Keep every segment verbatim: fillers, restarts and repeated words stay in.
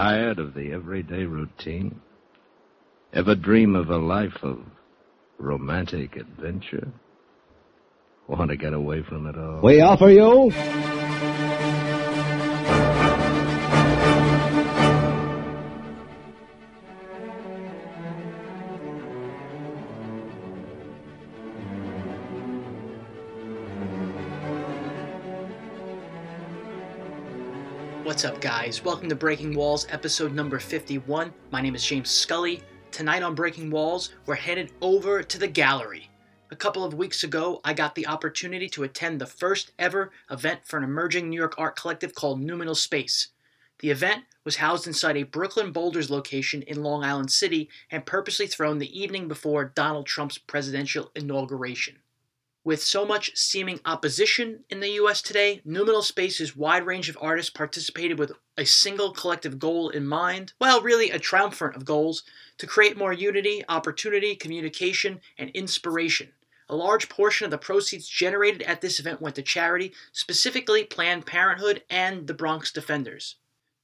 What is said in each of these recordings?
Tired of the everyday routine? Ever dream of a life of romantic adventure? Want to get away from it all? We offer you... What's up, guys? Welcome to Breaking Walls, episode number fifty-one. My name is James Scully. Tonight on Breaking Walls, we're headed over to the gallery. A couple of weeks ago, I got the opportunity to attend the first ever event for an emerging New York art collective called Noumenal Space. The event was housed inside a Brooklyn Boulders location in Long Island City and purposely thrown the evening before Donald Trump's presidential inauguration. With so much seeming opposition in the U S today, Noumenal Space's wide range of artists participated with a single collective goal in mind, well, really a triumvirate of goals, to create more unity, opportunity, communication, and inspiration. A large portion of the proceeds generated at this event went to charity, specifically Planned Parenthood and the Bronx Defenders.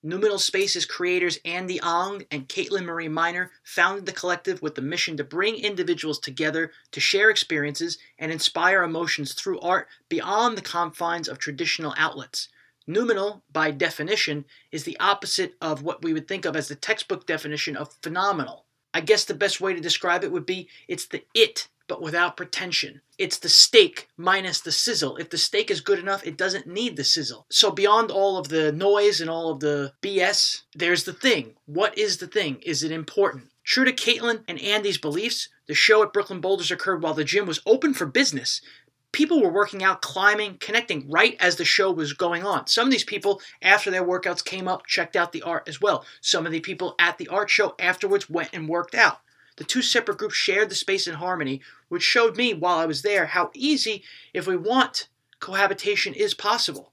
Noumenal Space's creators Andy Ong and Caitlin Marie Miner founded the collective with the mission to bring individuals together to share experiences and inspire emotions through art beyond the confines of traditional outlets. Noumenal, by definition, is the opposite of what we would think of as the textbook definition of phenomenal. I guess the best way to describe it would be it's the it, but without pretension. It's the steak minus the sizzle. If the steak is good enough, it doesn't need the sizzle. So beyond all of the noise and all of the B S, there's the thing. What is the thing? Is it important? True to Caitlin and Andy's beliefs, the show at Brooklyn Boulders occurred while the gym was open for business. People were working out, climbing, connecting right as the show was going on. Some of these people, after their workouts came up, checked out the art as well. Some of the people at the art show afterwards went and worked out. The two separate groups shared the space in harmony, which showed me, while I was there, how easy, if we want, cohabitation is possible.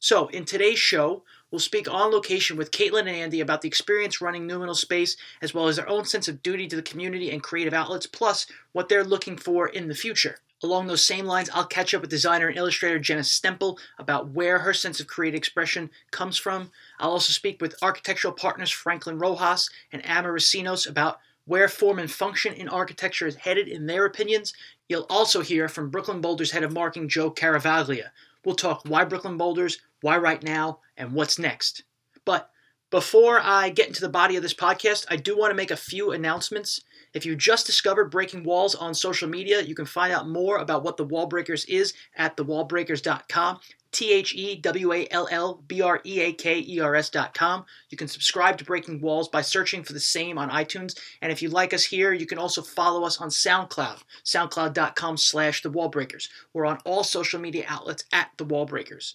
So, in today's show, we'll speak on location with Caitlin and Andy about the experience running Noumenal Space, as well as their own sense of duty to the community and creative outlets, plus what they're looking for in the future. Along those same lines, I'll catch up with designer and illustrator Jenna Stempel about where her sense of creative expression comes from. I'll also speak with architectural partners Franklin Rojas and Anner Recinos about where form and function in architecture is headed in their opinions. You'll also hear from Brooklyn Boulders head of marketing Joe Caravaglia. We'll talk why Brooklyn Boulders, why right now, and what's next. But before I get into the body of this podcast, I do want to make a few announcements. If you just discovered Breaking Walls on social media, you can find out more about what The WallBreakers is at the wall breakers dot com. T H E W A L L B R E A K E R S dot com. You can subscribe to Breaking Walls by searching for the same on iTunes. And if you like us here, you can also follow us on SoundCloud, soundcloud dot com slash the wall breakers. We're on all social media outlets at The WallBreakers.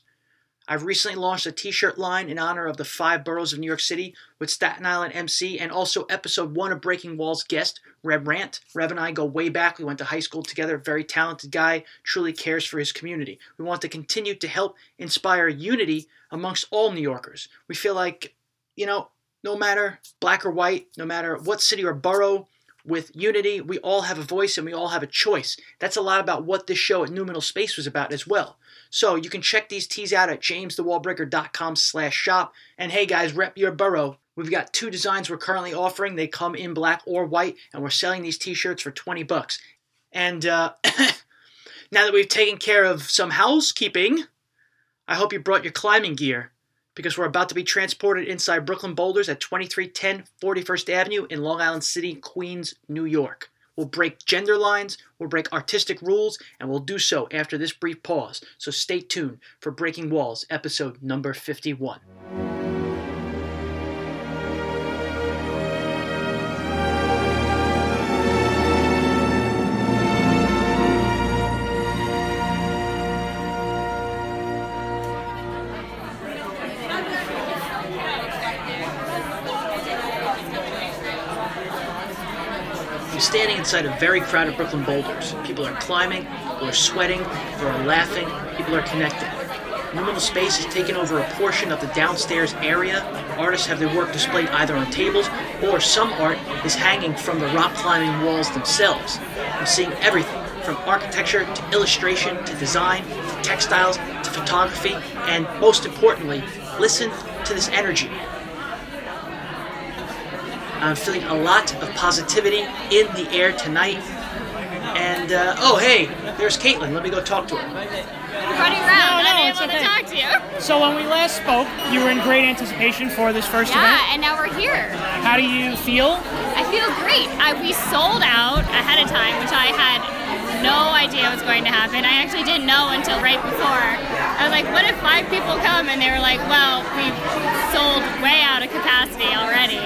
I've recently launched a t-shirt line in honor of the five boroughs of New York City with Staten Island M C and also episode one of Breaking Walls guest, Rev Rant. Rev and I go way back. We went to high school together. Very talented guy, truly cares for his community. We want to continue to help inspire unity amongst all New Yorkers. We feel like, you know, no matter black or white, no matter what city or borough, with unity, we all have a voice and we all have a choice. That's a lot about what this show at Noumenal Space was about as well. So you can check these teas out at james the wall breaker dot com slash shop. And hey guys, rep your borough. We've got two designs we're currently offering. They come in black or white, and we're selling these t-shirts for twenty bucks. And uh, now that we've taken care of some housekeeping, I hope you brought your climbing gear, because we're about to be transported inside Brooklyn Boulders at twenty-three ten forty-first Avenue in Long Island City, Queens, New York. We'll break gender lines, we'll break artistic rules, and we'll do so after this brief pause. So stay tuned for Breaking Walls, episode number fifty-one. Standing inside a very crowded Brooklyn Boulders. People are climbing, people are sweating, people are laughing, people are connecting. Noumenal Space has taken over a portion of the downstairs area. Artists have their work displayed either on tables or some art is hanging from the rock climbing walls themselves. I'm seeing everything from architecture to illustration to design to textiles to photography, and most importantly, listen to this energy. I'm feeling a lot of positivity in the air tonight. And, uh, oh, hey, there's Caitlin. Let me go talk to her. I'm running around. No, no, it's okay. I didn't want to talk to you. So when we last spoke, you were in great anticipation for this first yeah, event. Yeah, and now we're here. How do you feel? I feel great. I, we sold out ahead of time, which I had no idea was going to happen. I actually didn't know until right before. I was like, what if five people come? And they were like, well, we've sold way out of capacity already.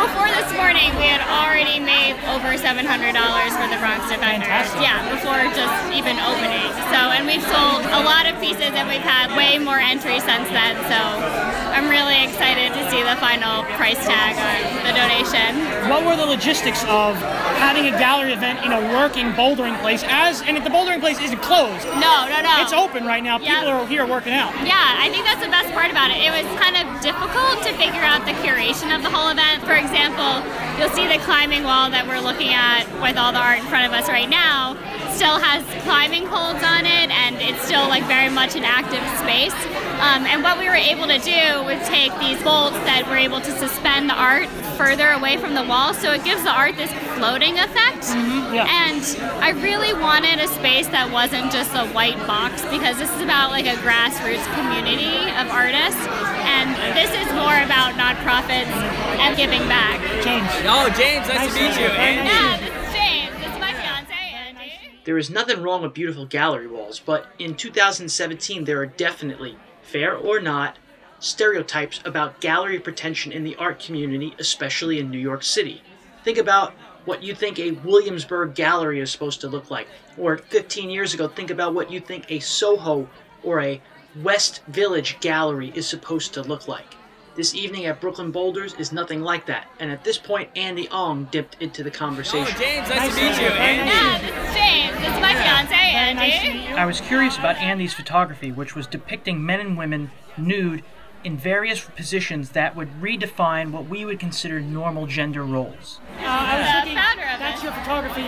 Before this morning, we had already made over seven hundred dollars for the Bronx Defenders. Fantastic. Yeah, before just even opening. So, and we've sold a lot of pieces, and we've had way more entries since then. So I'm really excited to see the final price tag on the donation. What were the logistics of having a gallery event in a working bouldering place? As and if the bouldering place isn't closed. No, no, no. It's open right now. Yep. People are here working out. Yeah, I think that's the best part about it. It was kind of difficult to figure out the curation of the whole event. For example, you'll see the climbing wall that we're looking at with all the art in front of us right now still has climbing holds on it, and it's still like very much an active space. Um, and what we were able to do was take these bolts that were able to suspend the art further away from the wall, so it gives the art this floating effect. Mm-hmm. Yeah. And I really wanted a space that wasn't just a white box, because this is about like a grassroots community of artists, and this is more about nonprofits and giving back. James. Oh, James, nice, nice to meet you. Andy. Yeah, this is James. It's my fiance, Andy. There is nothing wrong with beautiful gallery walls, but in two thousand seventeen, there are definitely, fair or not, stereotypes about gallery pretension in the art community, especially in New York City. Think about what you think a Williamsburg gallery is supposed to look like. Or fifteen years ago, think about what you think a Soho or a West Village gallery is supposed to look like. This evening at Brooklyn Boulders is nothing like that. And at this point, Andy Ong dipped into the conversation. Oh, James, nice, nice to meet you, Andy. Yeah, this is James. This is my yeah. fiance, Andy. Nice. I was curious about Andy's photography, which was depicting men and women nude in various positions that would redefine what we would consider normal gender roles. Uh, I was thinking, that's your photography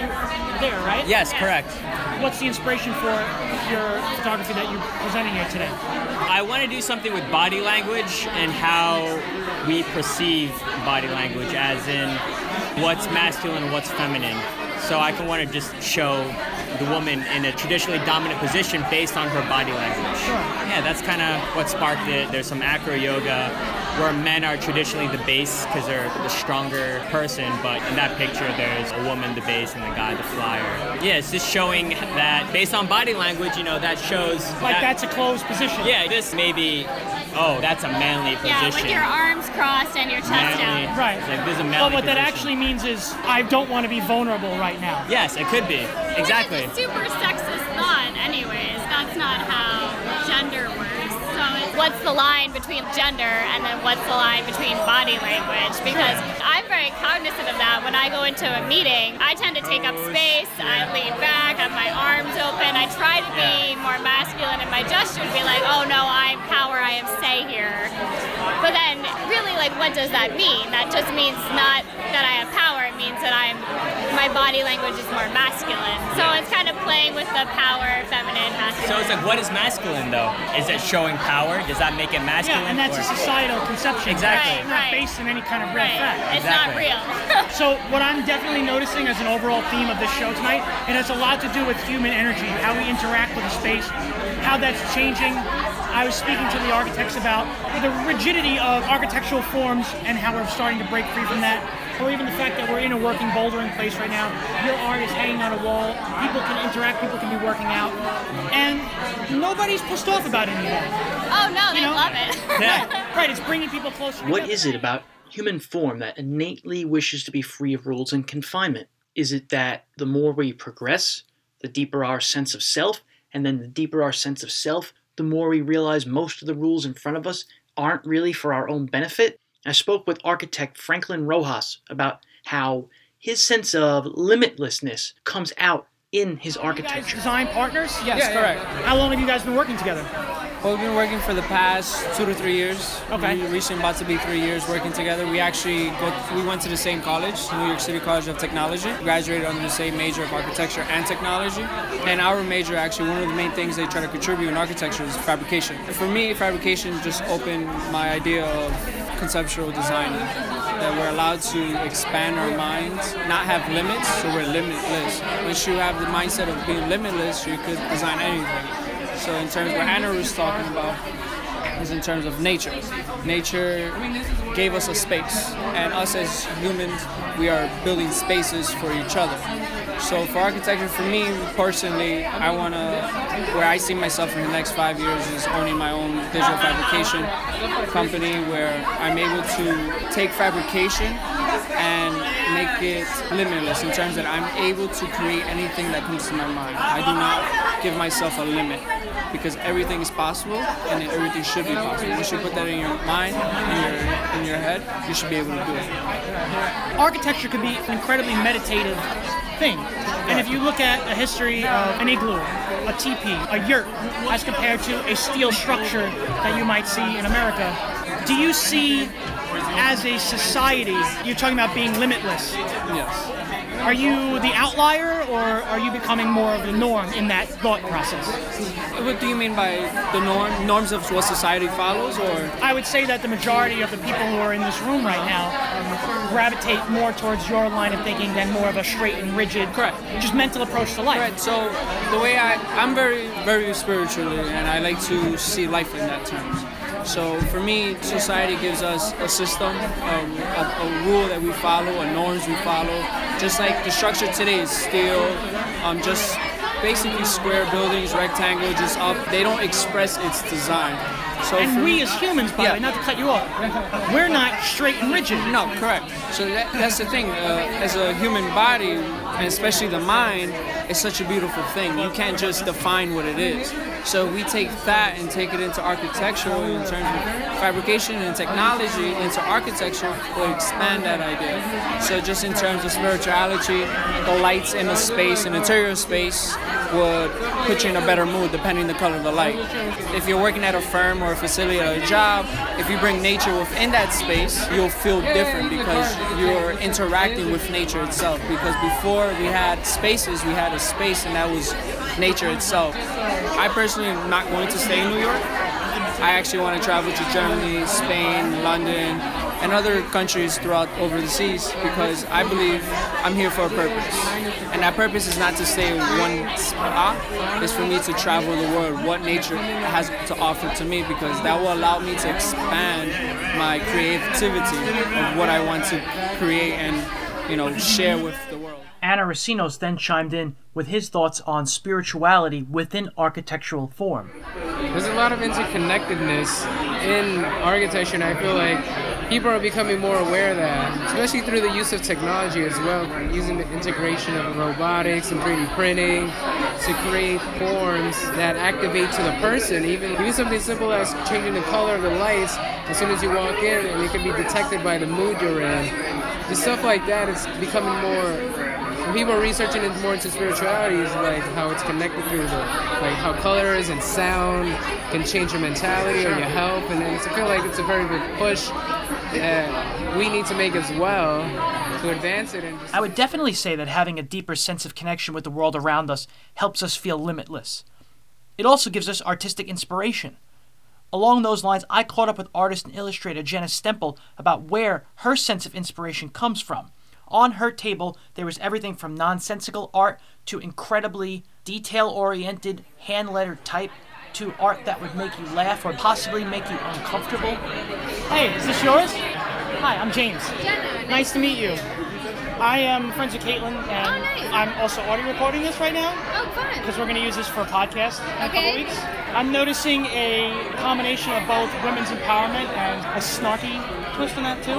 there, right? Yes, correct. What's the inspiration for your photography that you're presenting here today? I want to do something with body language and how we perceive body language, as in what's masculine and what's feminine. So I can want to just show the woman in a traditionally dominant position based on her body language. Sure. Yeah, that's kind of what sparked it. There's some acro yoga where men are traditionally the base because they're the stronger person, but in that picture there's a woman the base and the guy the flyer. Yeah, it's just showing that based on body language, you know, that shows... Like that, that's a closed position. Yeah, this maybe... Oh, that's a manly position. Yeah, with your arms crossed and your chest manly. Out. Right. It's like, this is a manly But what position. That actually means is, I don't want to be vulnerable right now. Yes, it could be. Exactly. It's a super sexist thought, anyways. That's not how gender works. So it's what's the line between gender and then what's the line between body language? Because I'm very cognizant of that. When I go into a meeting, I tend to take up space. I lean back, have my arms open. I try to be more masculine in my gesture to be like, oh no, I'm power, I am say here. But then really, like, what does that mean? That just means not that I have power. It means that I'm my body language is more masculine. So it's kind of playing with the power, feminine, masculine. So it's like, what is masculine though? Is it showing power? Does that make it masculine? Yeah, and that's or? a societal conception. Exactly. It's right, not right. based on any kind of real right. fact. It's exactly. not real. So what I'm definitely noticing as an overall theme of this show tonight, it has a lot to do with human energy, how we interact with the space, how that's changing. I was speaking to the architects about the rigidity of architectural forms and how we're starting to break free from that, or even the fact that we're in a working bouldering place right now. Your art is hanging on a wall, people can interact, people can be working out, and nobody's pissed off about any of that. Oh no, they you know? love it. Yeah. Right, it's bringing people closer. What is it about human form that innately wishes to be free of rules and confinement? Is it that the more we progress, the deeper our sense of self, and then the deeper our sense of self, the more we realize most of the rules in front of us aren't really for our own benefit? I spoke with architect Franklin Rojas about how his sense of limitlessness comes out in his architecture. You guys design partners? Yes, yeah, correct. Yeah. How long have you guys been working together? Well, we've been working for the past two to three years. Okay. We recently about to be three years working together. We actually go, we went to the same college, New York City College of Technology. We graduated under the same major of architecture and technology. And our major, actually, one of the main things they try to contribute in architecture is fabrication. For me, fabrication just opened my idea of conceptual designer, that we're allowed to expand our minds, not have limits, so we're limitless. Once you have the mindset of being limitless, you could design anything. So in terms of what Anner was talking about, is in terms of nature. Nature gave us a space, and us as humans, we are building spaces for each other. So for architecture, for me personally, I want to, where I see myself in the next five years is owning my own digital fabrication company, where I'm able to take fabrication and make it limitless in terms that I'm able to create anything that comes to my mind. I do not give myself a limit, because everything is possible and everything should be possible. Once you put that in your mind, in your, in your head, you should be able to do it. Architecture could be an incredibly meditative thing. And if you look at a history of an igloo, a teepee, a yurt, as compared to a steel structure that you might see in America, do you see as a society, you're talking about being limitless? Yes. Are you the outlier, or are you becoming more of the norm in that thought process? What do you mean by the norm? Norms of what society follows, or? I would say that the majority of the people who are in this room right now gravitate more towards your line of thinking than more of a straight and rigid, correct, just mental approach to life. Right. So the way I, I'm very, very spiritual, and I like to see life in that terms. So for me, society gives us a system, um, a, a rule that we follow, a norms we follow. Just like the structure today is steel, um, just basically square buildings, rectangle, just up. They don't express its design. So and we me, as humans, by the yeah. way, not to cut you off, we're not straight and rigid. No, correct. So that, that's the thing. Uh, as a human body, and especially the mind, it's such a beautiful thing. You can't just define what it is. So we take that and take it into architecture in terms of fabrication and technology into architecture, we'll expand that idea. So just in terms of spirituality, the lights in a space, an interior space, would put you in a better mood depending on the color of the light. If you're working at a firm or a facility or a job, if you bring nature within that space, you'll feel different because you're interacting with nature itself. Because before we had spaces, we had a space and that was nature itself. I personally am not going to stay in New York. I actually want to travel to Germany, Spain, London, and other countries throughout over the seas, because I believe I'm here for a purpose. And that purpose is not to stay in one spot, it's for me to travel the world, what nature has to offer to me, because that will allow me to expand my creativity of what I want to create and, you know, share with the world. Anner Recinos then chimed in with his thoughts on spirituality within architectural form. There's a lot of interconnectedness in architecture, and I feel like people are becoming more aware of that, especially through the use of technology as well, using the integration of robotics and three D printing to create forms that activate to the person. Even, even something simple as changing the color of the lights as soon as you walk in, and it can be detected by the mood you're in. Just stuff like that is becoming more... People researching it more into spirituality is like how it's connected through the, like how colors and sound can change your mentality or your health, and then I feel like it's a very big push that we need to make as well to advance it. And just I would definitely say that having a deeper sense of connection with the world around us helps us feel limitless. It also gives us artistic inspiration. Along those lines, I caught up with artist and illustrator Jenna Stempel about where her sense of inspiration comes from. On her table, there was everything from nonsensical art to incredibly detail-oriented, hand-lettered type to art that would make you laugh or possibly make you uncomfortable. Hey, is this yours? Hi, I'm James. Jenna, nice, nice to meet you. I am friends with Caitlin, and oh, nice. I'm also audio recording this right now. Oh, fun. Because we're going to use this for a podcast in okay. a couple weeks. I'm noticing a combination of both women's empowerment and a snarky twist on that, too.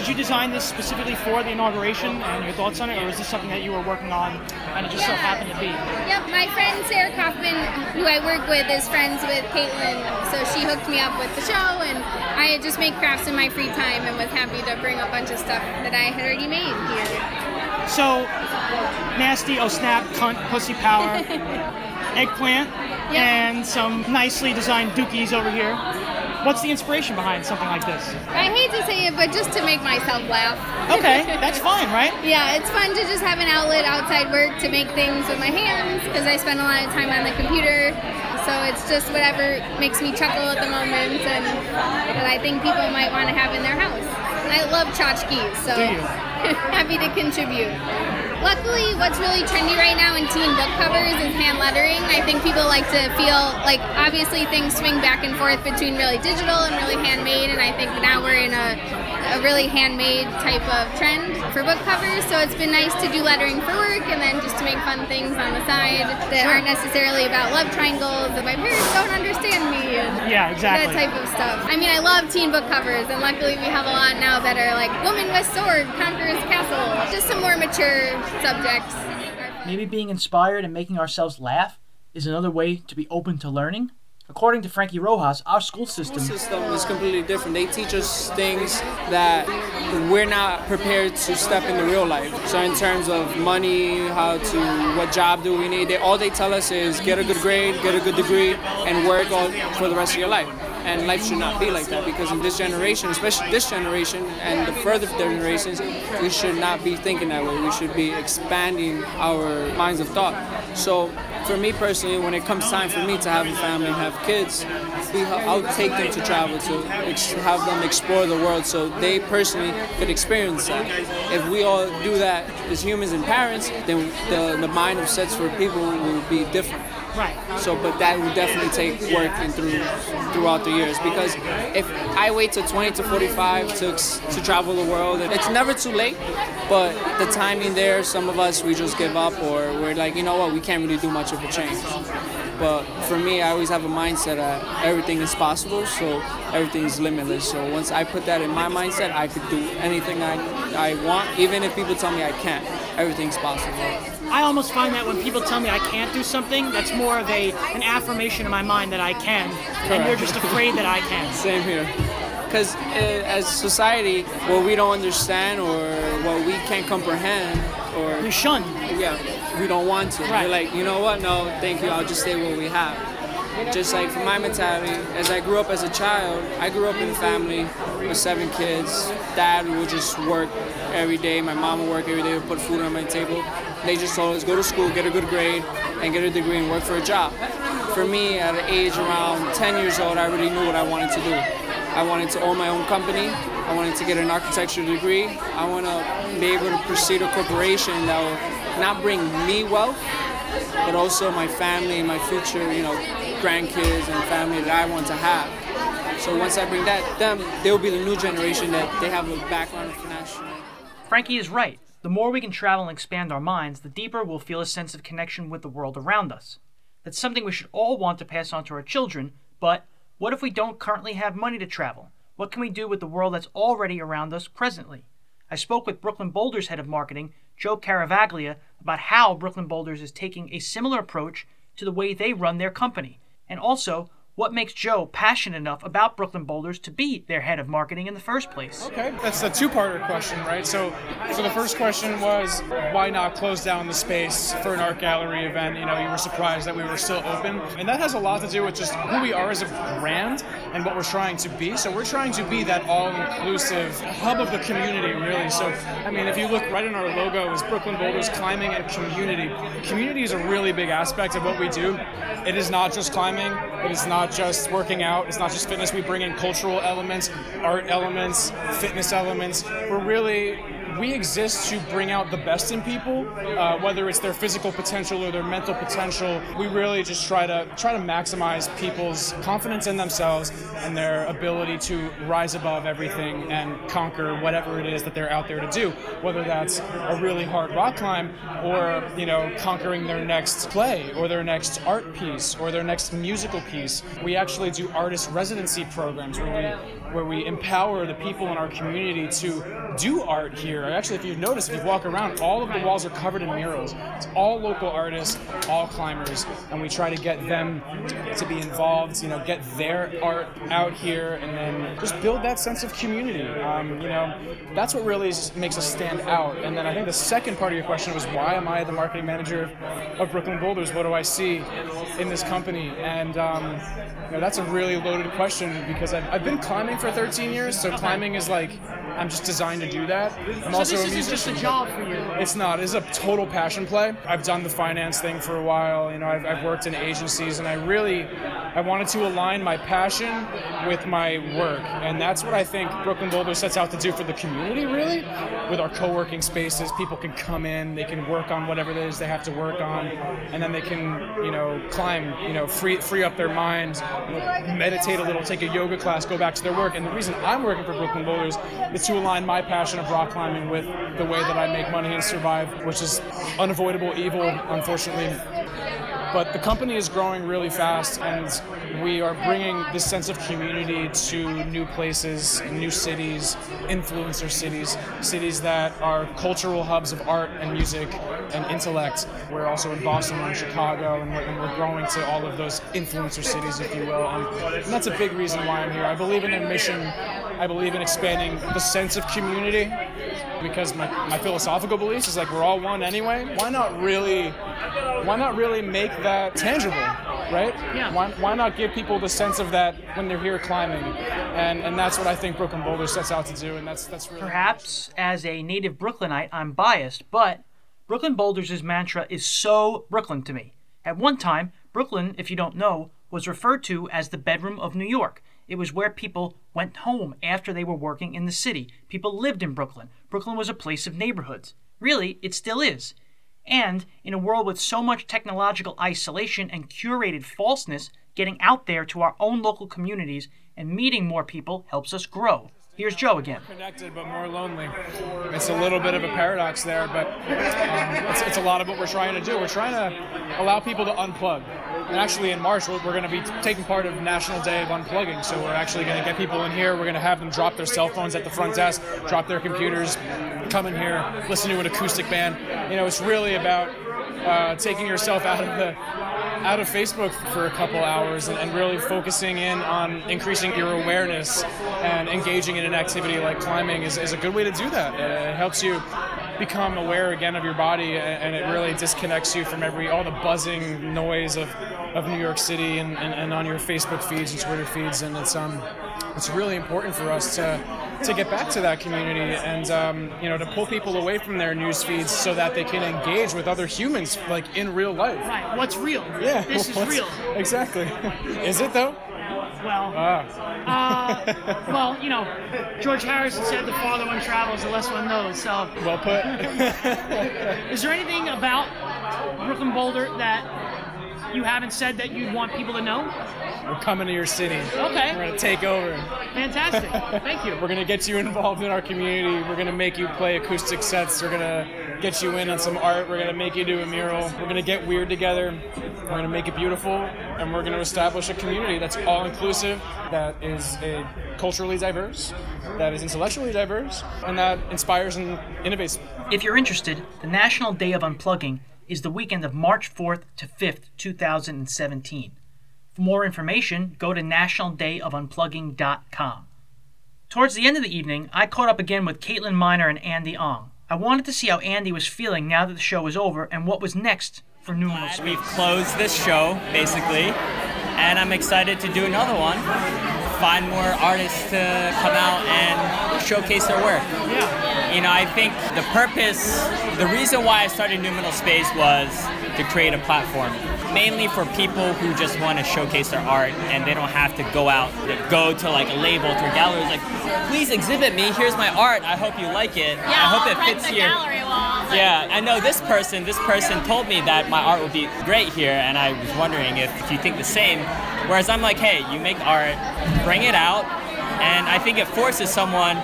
Did you design this specifically for the inauguration and your thoughts on it, or is this something that you were working on and it just yeah. so happened to be? Yep, my friend Sarah Kaufman, who I work with, is friends with Caitlin, so she hooked me up with the show, and I just make crafts in my free time and was happy to bring a bunch of stuff that I had already made here. So, nasty, oh snap, cunt, pussy power, eggplant, yep. and some nicely designed dookies over here. What's the inspiration behind something like this? I hate to say it, but just to make myself laugh. Okay, that's fine, right? Yeah, it's fun to just have an outlet outside work to make things with my hands, because I spend a lot of time on the computer. So it's just whatever makes me chuckle at the moment and that I think people might want to have in their house. And I love tchotchkes, so happy to contribute. Luckily, what's really trendy right now in teen book covers is hand lettering. I think people like to feel like, obviously, things swing back and forth between really digital and really handmade, and I think now we're in a, a really handmade type of trend for book covers, so it's been nice to do lettering for work and then just to make fun things on the side that aren't necessarily about love triangles that my parents don't understand me and yeah, exactly. That type of stuff. I mean, I love teen book covers, and luckily we have a lot now that are like, Woman with Sword Conquers Castle, just some more mature subjects. Maybe being inspired and making ourselves laugh is another way to be open to learning. According to Frankie Rojas, our school system, school system is completely different. They teach us things that we're not prepared to step into real life. So in terms of money, how to, what job do we need, they, all they tell us is get a good grade, get a good degree, and work all for the rest of your life. And life should not be like that, because in this generation, especially this generation and the further generations, we should not be thinking that way. We should be expanding our minds of thought. So for me personally, when it comes time for me to have a family and have kids, we, I'll take them to travel, to ex- have them explore the world so they personally could experience that. If we all do that as humans and parents, then the, the mind sets for people will be different. Right. So, but that will definitely take work and through throughout the years, because if I wait till twenty to forty-five to to travel the world, it's never too late. But the timing there, some of us we just give up, or we're like, you know what, we can't really do much of a change. But for me, I always have a mindset that everything is possible, so everything is limitless. So once I put that in my mindset, I could do anything I I want, even if people tell me I can't. Everything's possible. I almost find that when people tell me I can't do something, that's more of a an affirmation in my mind that I can. Correct. And they're just afraid that I can. Same here. Because as society, what we don't understand or what we can't comprehend or... We shun. Yeah, we don't want to. Right. We're like, you know what, no, thank you, I'll just say what we have. Just like for my mentality, as I grew up as a child, I grew up in a family with seven kids. Dad would just work every day. My mom would work every day, would put food on my table. They just told us, go to school, get a good grade, and get a degree and work for a job. For me, at an age around ten years old, I already knew what I wanted to do. I wanted to own my own company. I wanted to get an architecture degree. I want to be able to pursue a corporation that will not bring me wealth, but also my family and my future, you know, grandkids and family that I want to have. So once I bring that them, they'll be the new generation that they have a background in financial. Frankie is right. The more we can travel and expand our minds, the deeper we'll feel a sense of connection with the world around us. That's something we should all want to pass on to our children, but what if we don't currently have money to travel? What can we do with the world that's already around us presently? I spoke with Brooklyn Boulders head of marketing, Joe Caravaglia, about how Brooklyn Boulders is taking a similar approach to the way they run their company, and also what makes Joe passionate enough about Brooklyn Boulders to be their head of marketing in the first place. Okay, that's a two-parter question, right? So, so the first question was, why not close down the space for an art gallery event? You know, you were surprised that we were still open. And that has a lot to do with just who we are as a brand and what we're trying to be. So we're trying to be that all-inclusive hub of the community, really. So, I mean, if you look right in our logo, is Brooklyn Boulders climbing and community. Community is a really big aspect of what we do. It is not just climbing, it is not just working out, it's not just fitness. We bring in cultural elements, art elements, fitness elements. We're really, we exist to bring out the best in people, uh, whether it's their physical potential or their mental potential. We really just try to try to maximize people's confidence in themselves and their ability to rise above everything and conquer whatever it is that they're out there to do, whether that's a really hard rock climb or, you know, conquering their next play or their next art piece or their next musical piece. We actually do artist residency programs where we where we empower the people in our community to do art here. Actually, if you notice, if you walk around, all of the walls are covered in murals. It's all local artists, all climbers, and we try to get them to be involved, you know, get their art out here, and then just build that sense of community. Um, you know, that's what really makes us stand out. And then I think the second part of your question was, why am I the marketing manager of Brooklyn Boulders? What do I see in this company? And um, you know, that's a really loaded question, because I've, I've been climbing for thirteen years, so okay. Climbing is like, I'm just designed to do that. I'm so also this isn't just a job for you? It's not. It's a total passion play. I've done the finance thing for a while. You know, I've, I've worked in agencies, and I really, I wanted to align my passion with my work. And that's what I think Brooklyn Boulders sets out to do for the community, really, with our co-working spaces. People can come in, they can work on whatever it is they have to work on, and then they can, you know, climb, you know, free free up their minds, you know, meditate a little, take a yoga class, go back to their work. And the reason I'm working for Brooklyn Boulders is to align my passion of rock climbing with the way that I make money and survive, which is unavoidable evil, unfortunately. But the company is growing really fast, and we are bringing this sense of community to new places, new cities, influencer cities, cities that are cultural hubs of art and music and intellect. We're also in Boston, we're in Chicago, and we're, and we're growing to all of those influencer cities, if you will. And, and that's a big reason why I'm here. I believe in their mission. I believe in expanding the sense of community, because my, my philosophical beliefs is like, we're all one anyway. Why not really, why not really make that tangible, right? Yeah. Why, why not give people the sense of that when they're here climbing? And and that's what I think Brooklyn Boulders sets out to do, and that's that's really... Perhaps as a native Brooklynite, I'm biased, but Brooklyn Boulders' mantra is so Brooklyn to me. At one time, Brooklyn, if you don't know, was referred to as the bedroom of New York. It was where people went home after they were working in the city. People lived in Brooklyn. Brooklyn was a place of neighborhoods. Really, it still is. And in a world with so much technological isolation and curated falseness, getting out there to our own local communities and meeting more people helps us grow. Here's Joe again. Connected but more lonely. It's a little bit of a paradox there, but um, it's, it's a lot of what we're trying to do. We're trying to allow people to unplug. And actually, in March, we're, we're going to be taking part of National Day of Unplugging. So we're actually going to get people in here. We're going to have them drop their cell phones at the front desk, drop their computers, come in here, listen to an acoustic band. You know, it's really about uh, taking yourself out of the out of Facebook for a couple hours and, and really focusing in on increasing your awareness, and engaging in an activity like climbing is, is a good way to do that. It, it helps you become aware again of your body, and, and it really disconnects you from every all the buzzing noise of, of New York City and, and, and on your Facebook feeds and Twitter feeds. And it's um it's really important for us to to get back to that community, and um, you know, to pull people away from their news feeds so that they can engage with other humans, like in real life. Right. What's real? Yeah. This is real. Exactly. Is it though? Well, ah. uh, well, you know, George Harrison said, "The farther one travels, the less one knows." So. Well put. Is there anything about Brooklyn Boulder that you haven't said that you want people to know? We're coming to your city. Okay. We're going to take over. Fantastic. Thank you. We're going to get you involved in our community. We're going to make you play acoustic sets. We're going to get you in on some art. We're going to make you do a mural. We're going to get weird together. We're going to make it beautiful. And we're going to establish a community that's all-inclusive, that is a culturally diverse, that is intellectually diverse, and that inspires and innovates. If you're interested, the National Day of Unplugging is the weekend of March fourth to fifth, twenty seventeen. For more information, go to national day of unplugging dot com. Towards the end of the evening, I caught up again with Caitlin Miner and Andy Ong. I wanted to see how Andy was feeling now that the show was over and what was next for Noumenal Space. We've closed this show, basically, and I'm excited to do another one. Find more artists to come out and showcase their work. Yeah. You know, I think the purpose, the reason why I started Noumenal Space was to create a platform. Mainly for people who just want to showcase their art and they don't have to go out, go to like a label, to a gallery, like, please exhibit me, here's my art, I hope you like it. Yeah, I hope it fits here. Like, yeah, I know this person, this person told me that my art would be great here, and I was wondering if, if you think the same. Whereas I'm like, hey, you make art, bring it out, and I think it forces someone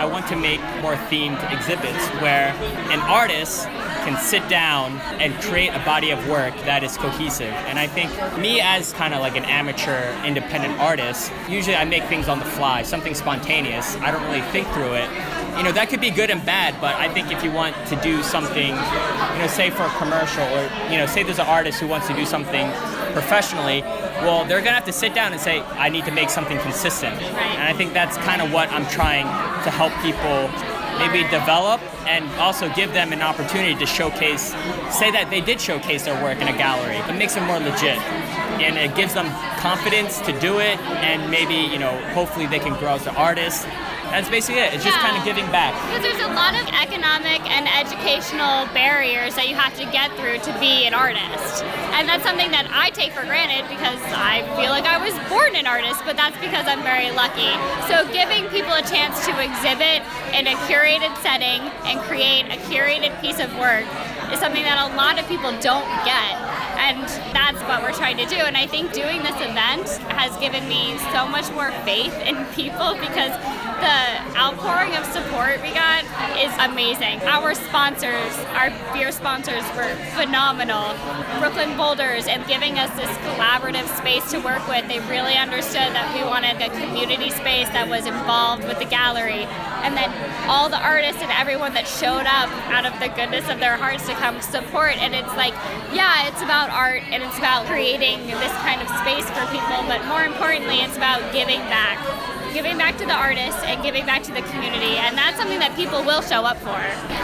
I want to make more themed exhibits where an artist can sit down and create a body of work that is cohesive. And I think me as kind of like an amateur independent artist, usually I make things on the fly, something spontaneous. I don't really think through it. You know, that could be good and bad, but I think if you want to do something, you know, say for a commercial, or, you know, say there's an artist who wants to do something professionally, well, they're going to have to sit down and say, I need to make something consistent. And I think that's kind of what I'm trying to help people maybe develop, and also give them an opportunity to showcase, say that they did showcase their work in a gallery. It makes it more legit, and it gives them confidence to do it, and maybe, you know, hopefully they can grow as an artist. That's basically it. It's yeah. just kind of giving back. Because there's a lot of economic and educational barriers that you have to get through to be an artist. And that's something that I take for granted because I feel like I was born an artist, but that's because I'm very lucky. So giving people a chance to exhibit in a curated setting and create a curated piece of work is something that a lot of people don't get. And that's what we're trying to do. And I think doing this event has given me so much more faith in people because the outpouring of support we got is amazing. Our sponsors, our beer sponsors, were phenomenal. Brooklyn Boulders, and giving us this collaborative space to work with. They really understood that we wanted a community space that was involved with the gallery. And then all the artists and everyone that showed up out of the goodness of their hearts to come support. And it's like, yeah, it's about art and it's about creating this kind of space for people, but more importantly, it's about giving back. Giving back to the artists and giving back to the community, and that's something that people will show up for.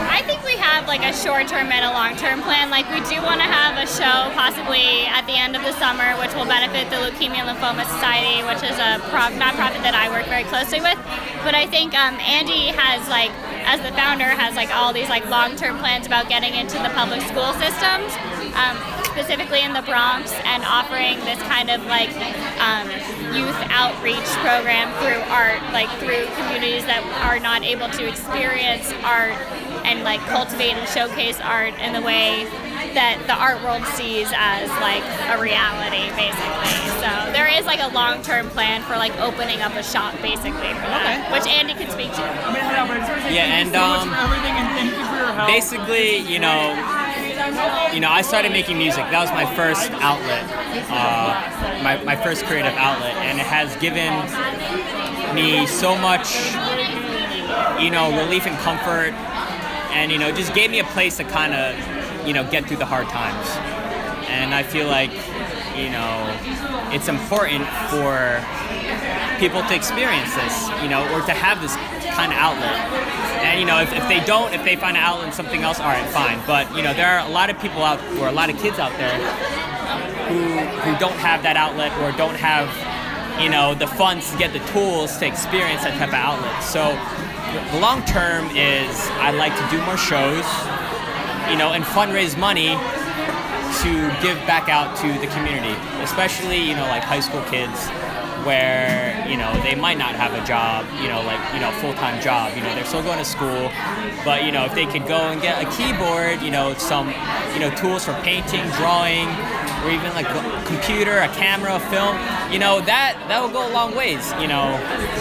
I think we have like a short-term and a long-term plan. Like we do want to have a show possibly at the end of the summer, which will benefit the Leukemia and Lymphoma Society, which is a pro- nonprofit that I work very closely with. But I think um, Andy has like, as the founder, has like all these like long-term plans about getting into the public school systems. Um, specifically in the Bronx, and offering this kind of like um, youth outreach program through art, like through communities that are not able to experience art and like cultivate and showcase art in the way that the art world sees as like a reality, basically. So there is like a long-term plan for like opening up a shop, basically, for that, okay. Which Andy can speak to. Yeah, and um, basically, you know, You know, I started making music. That was my first outlet, uh, my, my first creative outlet. And it has given me so much, you know, relief and comfort. And, you know, just gave me a place to kind of, you know, get through the hard times. And I feel like, you know, it's important for people to experience this, you know, or to have this kind of outlet. And, you know, if, if they don't, if they find an outlet in something else, all right, fine. But, you know, there are a lot of people out, or a lot of kids out there who who don't have that outlet or don't have, you know, the funds to get the tools to experience that type of outlet. So the long term is I like to do more shows, you know, and fundraise money to give back out to the community, especially, you know, like high school kids, where, you know, they might not have a job, you know, like, you know, full-time job, you know, they're still going to school, but, you know, if they could go and get a keyboard, you know, some, you know, tools for painting, drawing, or even like a computer, a camera, a film, you know, that, that will go a long ways, you know,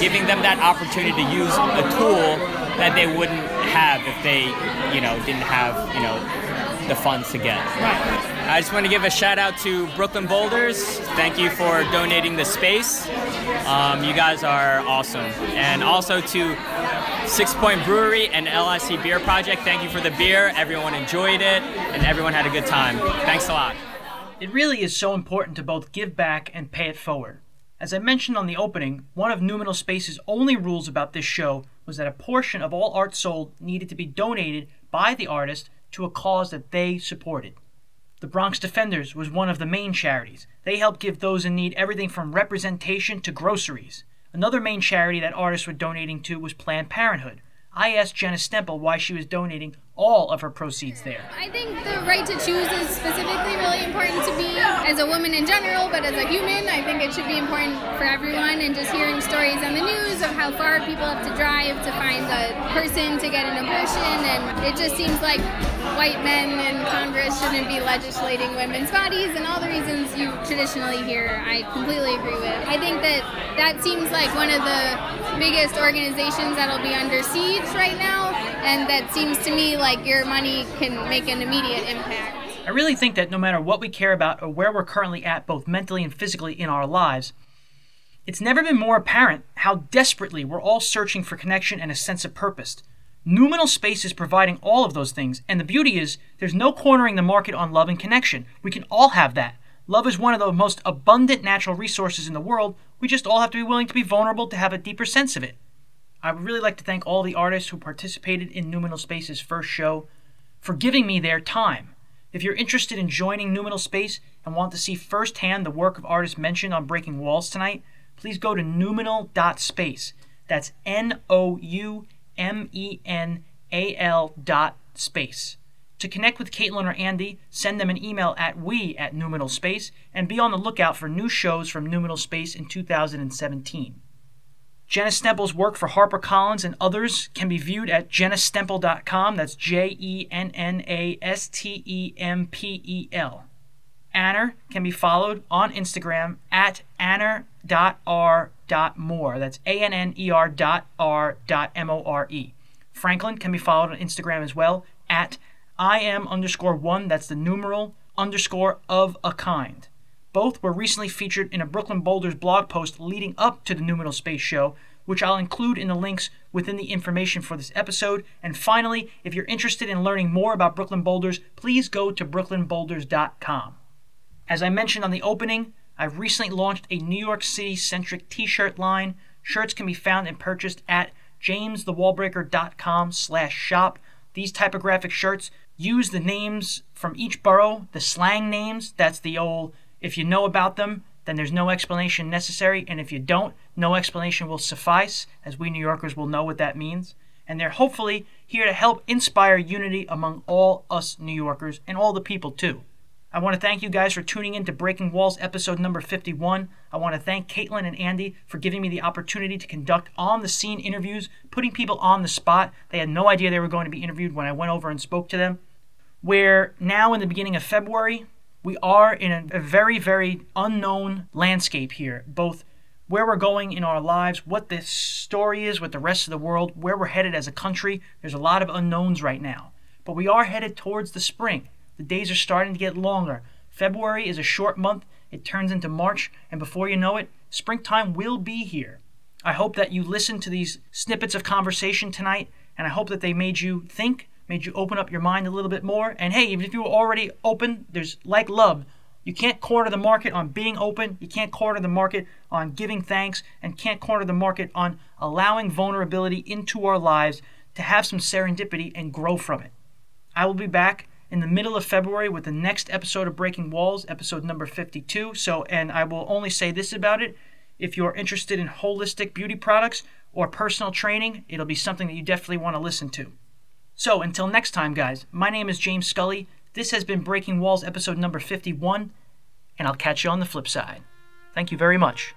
giving them that opportunity to use a tool that they wouldn't have if they, you know, didn't have, you know, the funds to get. Right. I just want to give a shout out to Brooklyn Boulders. Thank you for donating the space. Um, you guys are awesome. And also to Six Point Brewery and L I C Beer Project. Thank you for the beer. Everyone enjoyed it and everyone had a good time. Thanks a lot. It really is so important to both give back and pay it forward. As I mentioned on the opening, one of Noumenal Space's only rules about this show was that a portion of all art sold needed to be donated by the artist to a cause that they supported. The Bronx Defenders was one of the main charities. They help give those in need everything from representation to groceries. Another main charity that artists were donating to was Planned Parenthood. I asked Jenna Stempel why she was donating all of her proceeds there. I think the right to choose is specifically really important to me as a woman in general, but as a human, I think it should be important for everyone. And just hearing stories on the news of how far people have to drive to find a person to get an abortion, and it just seems like white men in Congress shouldn't be legislating women's bodies, and all the reasons you traditionally hear, I completely agree with. I think that that seems like one of the biggest organizations that'll be under siege right now, and that seems to me like your money can make an immediate impact. I really think that no matter what we care about or where we're currently at, both mentally and physically in our lives, it's never been more apparent how desperately we're all searching for connection and a sense of purpose. Noumenal Space is providing all of those things, and the beauty is there's no cornering the market on love and connection. We can all have that. Love is one of the most abundant natural resources in the world. We just all have to be willing to be vulnerable to have a deeper sense of it. I would really like to thank all the artists who participated in Noumenal Space's first show for giving me their time. If you're interested in joining Noumenal Space and want to see firsthand the work of artists mentioned on Breaking Walls tonight, please go to noumenal dot space. That's N O U M E N A L dot space. To connect with Caitlin or Andy, send them an email at we at Noumenal Space, and be on the lookout for new shows from Noumenal Space in two thousand seventeen. Jenna Stempel's work for HarperCollins and others can be viewed at jenna stempel dot com. That's J E N N A S T E M P E L. Anner can be followed on Instagram at anner dot r dot more. That's A N N E R dot R dot M O R E. Franklin can be followed on Instagram as well at I am underscore one. That's the numeral underscore of a kind. Both were recently featured in a Brooklyn Boulders blog post leading up to the Noumenal Space show, which I'll include in the links within the information for this episode. And finally, if you're interested in learning more about Brooklyn Boulders, please go to brooklyn boulders dot com. As I mentioned on the opening, I've recently launched a New York City-centric t-shirt line. Shirts can be found and purchased at james the wall breaker dot com slash shop. These typographic shirts use the names from each borough, the slang names. That's the old, if you know about them, then there's no explanation necessary. And if you don't, no explanation will suffice, as we New Yorkers will know what that means. And they're hopefully here to help inspire unity among all us New Yorkers and all the people too. I want to thank you guys for tuning in to Breaking Walls episode number fifty-one. I want to thank Caitlin and Andy for giving me the opportunity to conduct on-the-scene interviews, putting people on the spot. They had no idea they were going to be interviewed when I went over and spoke to them. We're now in the beginning of February. We are in a very, very unknown landscape here, both where we're going in our lives, what this story is with the rest of the world, where we're headed as a country. There's a lot of unknowns right now, but we are headed towards the spring. The days are starting to get longer. February is a short month. It turns into March, and before you know it, springtime will be here. I hope that you listened to these snippets of conversation tonight, and I hope that they made you think, made you open up your mind a little bit more. And hey, even if you were already open, there's like love. You can't corner the market on being open. You can't corner the market on giving thanks, and can't corner the market on allowing vulnerability into our lives to have some serendipity and grow from it. I will be back in the middle of February with the next episode of Breaking Walls, episode number fifty-two. So, and I will only say this about it. If you're interested in holistic beauty products or personal training, it'll be something that you definitely want to listen to. So until next time, guys, my name is James Scully. This has been Breaking Walls, episode number fifty-one, and I'll catch you on the flip side. Thank you very much.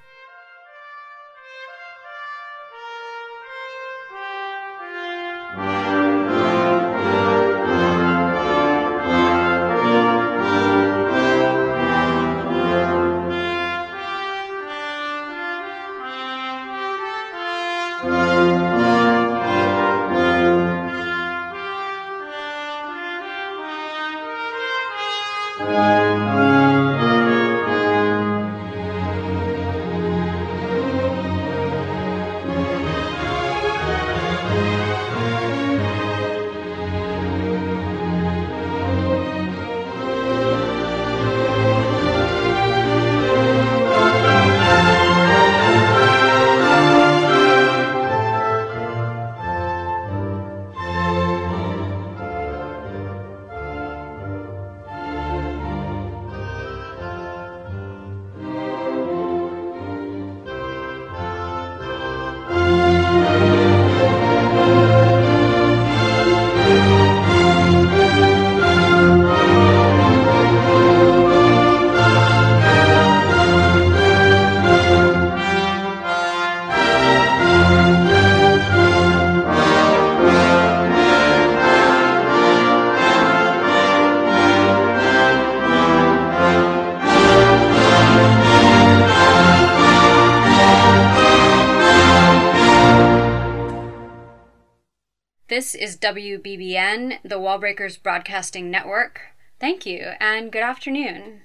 is W B B N, the WallBreakers Broadcasting Network. Thank you, and good afternoon.